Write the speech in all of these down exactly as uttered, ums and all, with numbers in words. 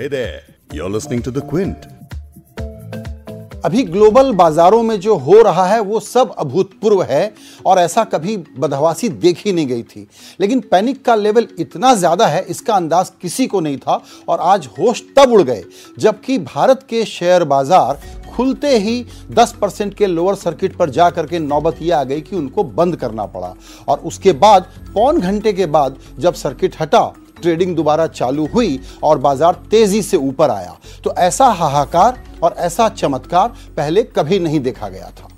Hey there, you're listening to The Quint. अभी global बाजारों में जो हो रहा है वो सब अभूतपूर्व है और ऐसा कभी बदहवासी देखी नहीं गई थी, लेकिन पैनिक का लेवल इतना ज़्यादा है इसका अंदाज किसी को नहीं था और आज होश तब उड़ गए जबकि भारत के शेयर बाजार खुलते ही दस परसेंट के लोअर सर्किट पर जा करके नौबत ये आ गई कि उनको बंद करना पड़ा और उसके बाद पौन घंटे के बाद जब सर्किट हटा ट्रेडिंग दोबारा चालू हुई और बाजार तेजी से ऊपर आया। तो ऐसा हाहाकार और ऐसा चमत्कार पहले कभी नहीं देखा गया था।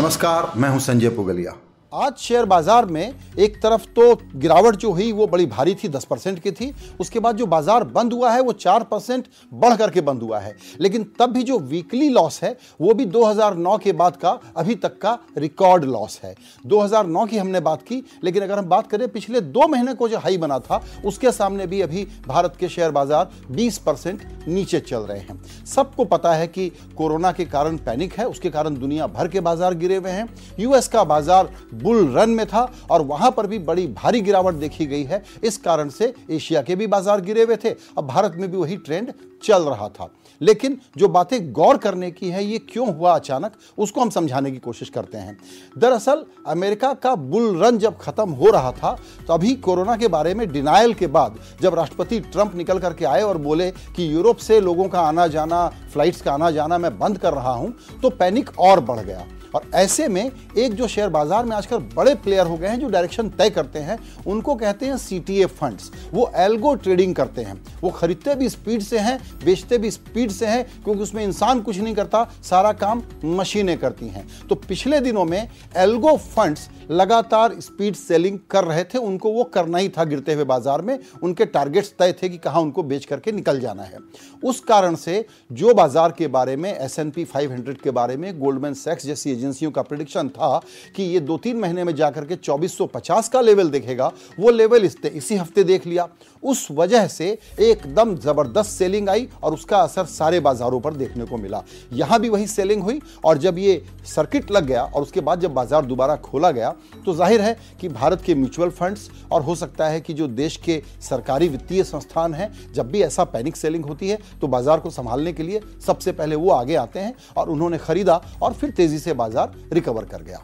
नमस्कार, मैं हूं संजय पुगलिया। आज शेयर बाजार में एक तरफ तो गिरावट जो हुई वो बड़ी भारी थी, दस परसेंट की थी। उसके बाद जो बाजार बंद हुआ है वो चार परसेंट बढ़ करके बंद हुआ है, लेकिन तब भी जो वीकली लॉस है वो भी दो हज़ार नौ के बाद का अभी तक का रिकॉर्ड लॉस है। दो हज़ार नौ की हमने बात की, लेकिन अगर हम बात करें पिछले दो महीने को जो हाई बना था उसके सामने भी अभी भारत के शेयर बाजार बीस परसेंट नीचे चल रहे हैं। सबको पता है कि कोरोना के कारण पैनिक है, उसके कारण दुनिया भर के बाजार गिरे हुए हैं। यूएस का बाजार बुल रन में था और वहां पर भी बड़ी भारी गिरावट देखी गई है, इस कारण से एशिया के भी बाजार गिरे हुए थे। अब भारत में भी वही ट्रेंड चल रहा था, लेकिन जो बातें गौर करने की है ये क्यों हुआ अचानक, उसको हम समझाने की कोशिश करते हैं। दरअसल अमेरिका का बुल रन जब खत्म हो रहा था तो अभी कोरोना के बारे में डिनायल के बाद जब राष्ट्रपति ट्रंप निकल करके आए और बोले कि यूरोप से लोगों का आना जाना, फ्लाइट्स का आना जाना मैं बंद कर रहा हूं, तो पैनिक और बढ़ गया। और ऐसे में एक जो शेयर बाजार में आजकल बड़े प्लेयर हो गए हैं जो डायरेक्शन तय करते हैं, उनको कहते हैं सी टी ए फंड्स। वो एल्गो ट्रेडिंग करते हैं, वो खरीदते भी स्पीड से हैं, बेचते भी स्पीड से हैं, क्योंकि उसमें इंसान कुछ नहीं करता, सारा काम मशीनें करती हैं। तो पिछले दिनों में एल्गो फंड्स लगातार स्पीड सेलिंग कर रहे थे, उनको वो करना ही था। गिरते हुए बाजार में उनके टारगेट्स तय थे कि कहाँ उनको बेच करके निकल जाना है। उस कारण से जो बाजार के बारे में एसएनपी पाँच सौ के बारे में गोल्डमैन सैक्स जैसी एजेंसियों का प्रेडिक्शन था कि ये दो तीन महीने में जाकर के चौबीस सौ पचास का लेवल देखेगा, वो लेवल इसी हफ्ते देख लिया। उस वजह से एकदम जबरदस्त सेलिंग आई और उसका असर सारे बाजारों पर देखने को मिला। यहां भी वही सेलिंग हुई और जब ये सर्किट लग गया और उसके बाद जब बाजार दोबारा खोला गया तो जाहिर है कि भारत के म्यूचुअल फंड्स और हो सकता है कि जो देश के सरकारी वित्तीय संस्थान हैं, जब भी ऐसा पैनिक सेलिंग होती है तो बाजार को संभालने के लिए सबसे पहले वो आगे आते हैं और उन्होंने खरीदा और फिर तेजी से बाजार रिकवर कर गया।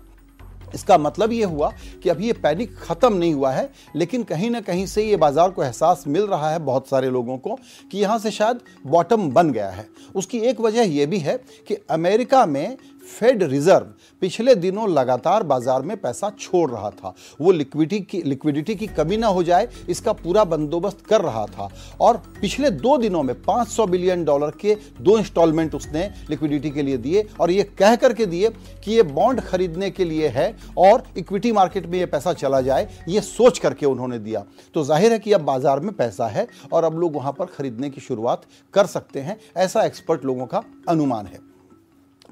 इसका मतलब ये हुआ कि अभी ये पैनिक ख़त्म नहीं हुआ है, लेकिन कहीं ना कहीं से ये बाज़ार को एहसास मिल रहा है बहुत सारे लोगों को कि यहाँ से शायद बॉटम बन गया है। उसकी एक वजह ये भी है कि अमेरिका में फेड रिजर्व पिछले दिनों लगातार बाजार में पैसा छोड़ रहा था, वो लिक्विडिटी की लिक्विडिटी की कमी ना हो जाए इसका पूरा बंदोबस्त कर रहा था और पिछले दो दिनों में पाँच सौ बिलियन डॉलर के दो इंस्टॉलमेंट उसने लिक्विडिटी के लिए दिए और ये कह करके दिए कि ये बॉन्ड खरीदने के लिए है और इक्विटी मार्केट में ये पैसा चला जाए, ये सोच करके उन्होंने दिया। तो जाहिर है कि अब बाजार में पैसा है और अब लोग वहाँ पर खरीदने की शुरुआत कर सकते हैं, ऐसा एक्सपर्ट लोगों का अनुमान है।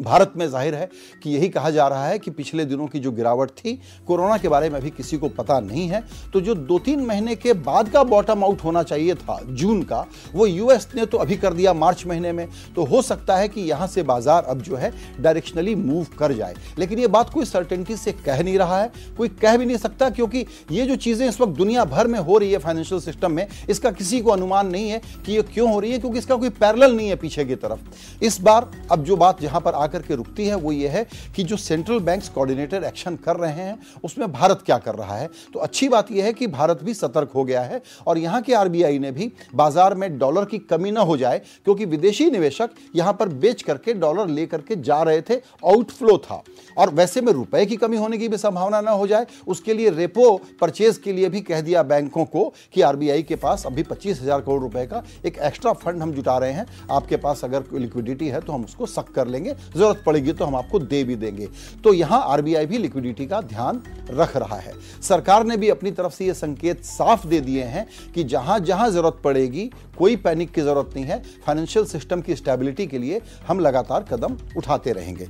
भारत में जाहिर है कि यही कहा जा रहा है कि पिछले दिनों की जो गिरावट थी, कोरोना के बारे में अभी किसी को पता नहीं है, तो जो दो तीन महीने के बाद का बॉटम आउट होना चाहिए था जून का, वो यूएस ने तो अभी कर दिया मार्च महीने में। तो हो सकता है कि यहाँ से बाजार अब जो है डायरेक्शनली मूव कर जाए, लेकिन ये बात कोई सर्टेनिटी से कह नहीं रहा है, कोई कह भी नहीं सकता, क्योंकि ये जो चीज़ें इस वक्त दुनिया भर में हो रही है फाइनेंशियल सिस्टम में, इसका किसी को अनुमान नहीं है कि ये क्यों हो रही है, क्योंकि इसका कोई पैरेलल नहीं है पीछे की तरफ। इस बार अब जो बात यहाँ पर आकर के रुकती है वो ये है कि जो सेंट्रल बैंक्स कोऑर्डिनेटर एक्शन कर रहे हैं उसमें भारत क्या कर रहा है। तो अच्छी बात यह है कि भारत भी सतर्क हो गया है और यहाँ के आरबीआई ने भी बाजार में डॉलर की कमी ना हो जाए, क्योंकि विदेशी निवेशक यहाँ पर बेच करके डॉलर ले करके जा रहे थे, आउटफ्लो था, और वैसे में रुपए की कमी होने की भी संभावना ना हो जाए। उसके लिए रेपो परचेज के लिए भी कह दिया बैंकों को कि आरबीआई के पास अभी पच्चीस हजार करोड़ रुपए का एक एक्स्ट्रा फंड हम जुटा रहे हैं, आपके पास अगर लिक्विडिटी है तो हम उसको सक कर लेंगे, जरूरत पड़ेगी तो हम आपको दे भी देंगे। तो यहां आरबीआई भी लिक्विडिटी का ध्यान रख रहा है। सरकार ने भी अपनी तरफ से ये संकेत साफ दे दिए हैं कि जहां जहां जरूरत पड़ेगी, कोई पैनिक की जरूरत नहीं है, फाइनेंशियल सिस्टम की स्टेबिलिटी के लिए हम लगातार कदम उठाते रहेंगे।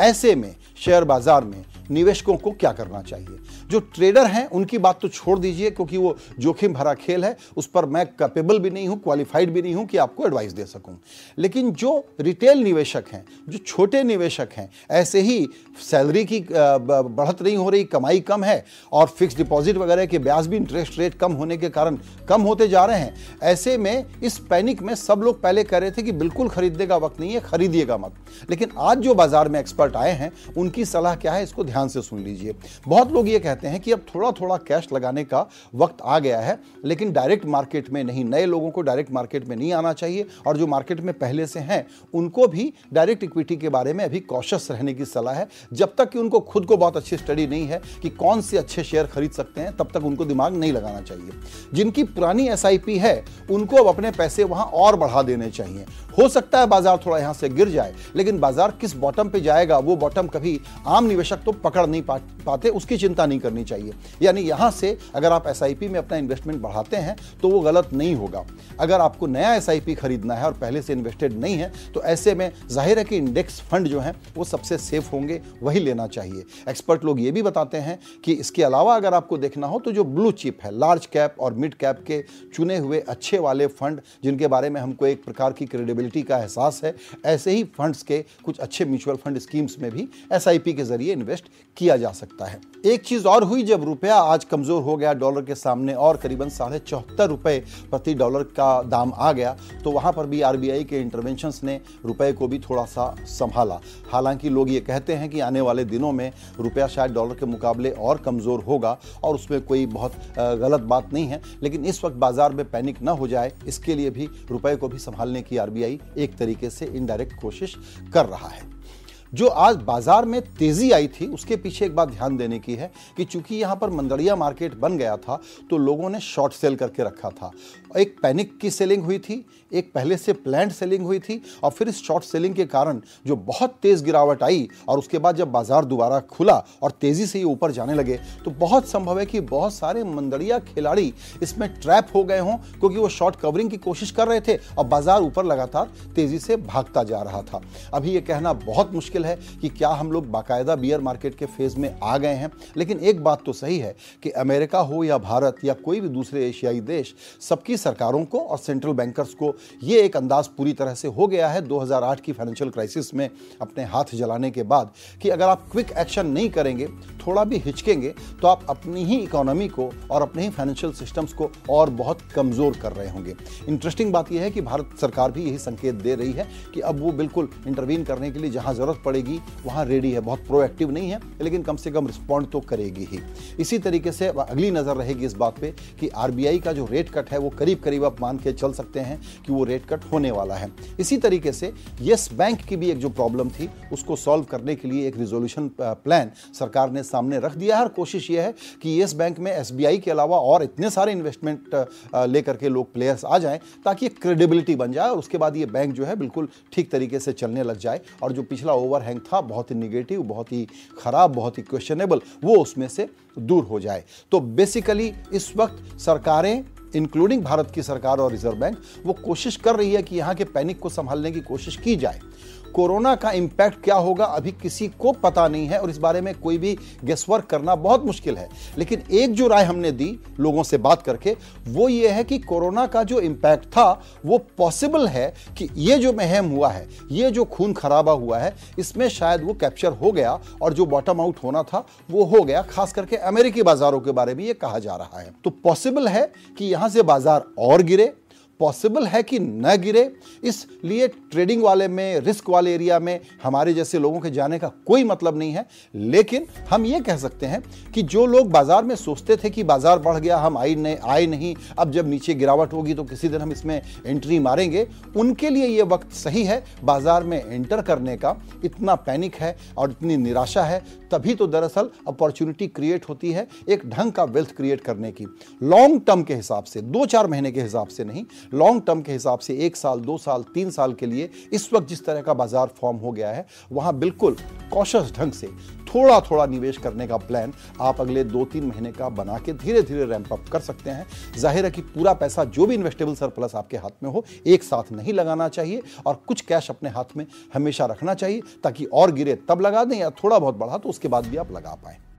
ऐसे में शेयर बाजार में निवेशकों को क्या करना चाहिए? जो ट्रेडर हैं उनकी बात तो छोड़ दीजिए, क्योंकि वो जोखिम भरा खेल है, उस पर मैं कैपेबल भी नहीं हूं, क्वालिफाइड भी नहीं हूं कि आपको एडवाइस दे सकूं। लेकिन जो रिटेल निवेशक हैं, जो छोटे निवेशक हैं, ऐसे ही सैलरी की बढ़त नहीं हो रही, कमाई कम है और फिक्स डिपॉजिट वगैरह के ब्याज भी इंटरेस्ट रेट कम होने के कारण कम होते जा रहे हैं, ऐसे में इस पैनिक में सब लोग पहले कह रहे थे कि बिल्कुल खरीदने का वक्त नहीं है, खरीदिएगा मत। लेकिन आज जो बाजार में एक्सपर्ट आए हैं उनकी सलाह क्या है, इसको ध्यान से सुन लीजिए। बहुत लोग ये कहते हैं कि अब थोड़ा थोड़ा कैश लगाने का वक्त आ गया है, लेकिन डायरेक्ट मार्केट में नहीं, नए लोगों को डायरेक्ट मार्केट में नहीं आना चाहिए और जो मार्केट में पहले से हैं उनको भी डायरेक्ट इक्विटी के बारे में अभी कॉशियस रहने की सलाह है। जब तक कि उनको खुद को बहुत अच्छी स्टडी नहीं है कि कौन से अच्छे शेयर खरीद सकते हैं, तब तक उनको दिमाग नहीं लगाना चाहिए। जिनकी पुरानी एसआईपी है उनको अब अपने पैसे वहां और बढ़ा देने चाहिए। हो सकता है बाजार थोड़ा यहां से गिर जाए, लेकिन बाजार किस बॉटम पे जाएगा वो बॉटम कभी आम निवेशक तो पकड़ नहीं पाते, उसकी चिंता नहीं करनी चाहिए। यानी यहां से अगर आप एसआईपी में अपना इन्वेस्टमेंट बढ़ाते हैं तो वो गलत नहीं होगा। अगर आपको नया एसआईपी खरीदना है और पहले से इन्वेस्टेड नहीं है तो ऐसे में जाहिर है कि इंडेक्स फंड जो है वो सबसे सेफ होंगे, वही लेना चाहिए। एक्सपर्ट लोग ये भी बताते हैं कि इसके अलावा अगर आपको देखना हो तो जो ब्लू चिप है, लार्ज कैप और मिड कैप के चुने हुए अच्छे वाले फंड जिनके बारे में हमको एक प्रकार की क्रेडिबिलिटी का एहसास है, ऐसे ही फंड्स के कुछ अच्छे म्यूचुअल फंड स्कीम्स में भी एसआईपी के जरिए इन्वेस्ट किया जा सकता है। एक चीज और हुई, जब रुपया आज कमजोर हो गया डॉलर के सामने और करीबन साढ़े चौहत्तर रुपये प्रति डॉलर का दाम आ गया, तो वहां पर भी आरबीआई के इंटरवेंशंस ने रुपये को भी थोड़ा सा संभाला। हालांकि लोग ये कहते हैं कि आने वाले दिनों में रुपया शायद डॉलर के मुकाबले और कमजोर होगा और उसमें कोई बहुत गलत बात नहीं है, लेकिन इस वक्त बाजार में पैनिक ना हो जाए इसके लिए भी रुपये को भी संभालने की आरबीआई एक तरीके से इनडायरेक्ट कोशिश कर रहा है। जो आज बाजार में तेज़ी आई थी उसके पीछे एक बात ध्यान देने की है कि चूंकि यहाँ पर मंदड़िया मार्केट बन गया था तो लोगों ने शॉर्ट सेल करके रखा था। एक पैनिक की सेलिंग हुई थी, एक पहले से प्लान्ड सेलिंग हुई थी और फिर इस शॉर्ट सेलिंग के कारण जो बहुत तेज़ गिरावट आई और उसके बाद जब बाजार दोबारा खुला और तेज़ी से ये ऊपर जाने लगे तो बहुत संभव है कि बहुत सारे मंदड़िया खिलाड़ी इसमें ट्रैप हो गए हों, क्योंकि वो शॉर्ट कवरिंग की कोशिश कर रहे थे और बाजार ऊपर लगातार तेज़ी से भागता जा रहा था। अभी ये कहना बहुत मुश्किल है कि क्या हम लोग बाकायदा बियर मार्केट के फेज में आ गए हैं, लेकिन एक बात तो सही है कि अमेरिका हो या भारत या कोई भी दूसरे एशियाई देश, सबकी सरकारों को और सेंट्रल बैंकर्स को यह एक अंदाज पूरी तरह से हो गया है दो हज़ार आठ की फाइनेंशियल क्राइसिस में अपने हाथ जलाने के बाद कि अगर आप क्विक एक्शन नहीं करेंगे, थोड़ा भी हिचकेंगे तो आप अपनी ही इकोनॉमी को और अपने ही फाइनेंशियल सिस्टम्स को और बहुत कमजोर कर रहे होंगे। इंटरेस्टिंग बात यह है कि भारत सरकार भी यही संकेत दे रही है कि अब वो बिल्कुल इंटरवीन करने के लिए जहां जरूरत पड़ेगी वहां रेडी है। बहुत प्रोएक्टिव नहीं है लेकिन कम से कम रिस्पॉन्ड तो करेगी ही। इसी तरीके से अगली नजर रहेगी इस बात पे कि आरबीआई का जो रेट कट है वो करीब करीब आप मान के चल सकते हैं कि वो रेट कट होने वाला है। इसी तरीके से यस बैंक की भी एक जो प्रॉब्लम थी उसको सॉल्व करने के लिए एक रिजोल्यूशन प्लान सरकार ने सामने रख दिया है और कोशिश यह है कि यस बैंक में एसबीआई के अलावा और इतने सारे इन्वेस्टमेंट लेकर के लोग प्लेयर्स आ जाएं ताकि एक क्रेडिबिलिटी बन जाए और उसके बाद ये बैंक जो है बिल्कुल ठीक तरीके से चलने लग जाए और जो पिछला ओवरहैंग था बहुत ही निगेटिव, बहुत ही खराब, बहुत ही क्वेश्चनेबल, वो उसमें से दूर हो जाए। तो बेसिकली इस वक्त सरकारें इंक्लूडिंग भारत की सरकार और रिजर्व बैंक वो कोशिश कर रही है कि यहाँ के पैनिक को संभालने की कोशिश की जाए। कोरोना का इम्पैक्ट क्या होगा अभी किसी को पता नहीं है और इस बारे में कोई भी गेसवर्क करना बहुत मुश्किल है, लेकिन एक जो राय हमने दी लोगों से बात करके वो ये है कि कोरोना का जो इम्पैक्ट था वो पॉसिबल है कि ये जो महम हुआ है, ये जो खून खराबा हुआ है, इसमें शायद वो कैप्चर हो गया और जो बॉटम आउट होना था वो हो गया। खास करके अमेरिकी बाजारों के बारे में ये कहा जा रहा है। तो पॉसिबल है कि यहाँ से बाजार और गिरे, पॉसिबल है कि न गिरे। इसलिए ट्रेडिंग वाले में, रिस्क वाले एरिया में हमारे जैसे लोगों के जाने का कोई मतलब नहीं है। लेकिन हम ये कह सकते हैं कि जो लोग बाजार में सोचते थे कि बाजार बढ़ गया, हम आए नहीं आए नहीं अब जब नीचे गिरावट होगी तो किसी दिन हम इसमें एंट्री मारेंगे, उनके लिए ये वक्त सही है बाजार में एंटर करने का। इतना पैनिक है और इतनी निराशा है, तभी तो दरअसल अपॉर्चुनिटी क्रिएट होती है एक ढंग का वेल्थ क्रिएट करने की, लॉन्ग टर्म के हिसाब से, दो चार महीने के हिसाब से नहीं, लॉन्ग टर्म के हिसाब से एक साल दो साल तीन साल के लिए इस वक्त जिस तरह का बाजार फॉर्म हो गया है वहां बिल्कुल कॉशियस ढंग से थोड़ा थोड़ा निवेश करने का प्लान आप अगले दो तीन महीने का बना के धीरे धीरे रैंप अप कर सकते हैं। जाहिर है कि पूरा पैसा जो भी इन्वेस्टेबल सरप्लस आपके हाथ में हो एक साथ नहीं लगाना चाहिए और कुछ कैश अपने हाथ में हमेशा रखना चाहिए ताकि और गिरे तब लगा दें या थोड़ा बहुत बढ़ा तो उसके बाद भी आप लगा पाएं।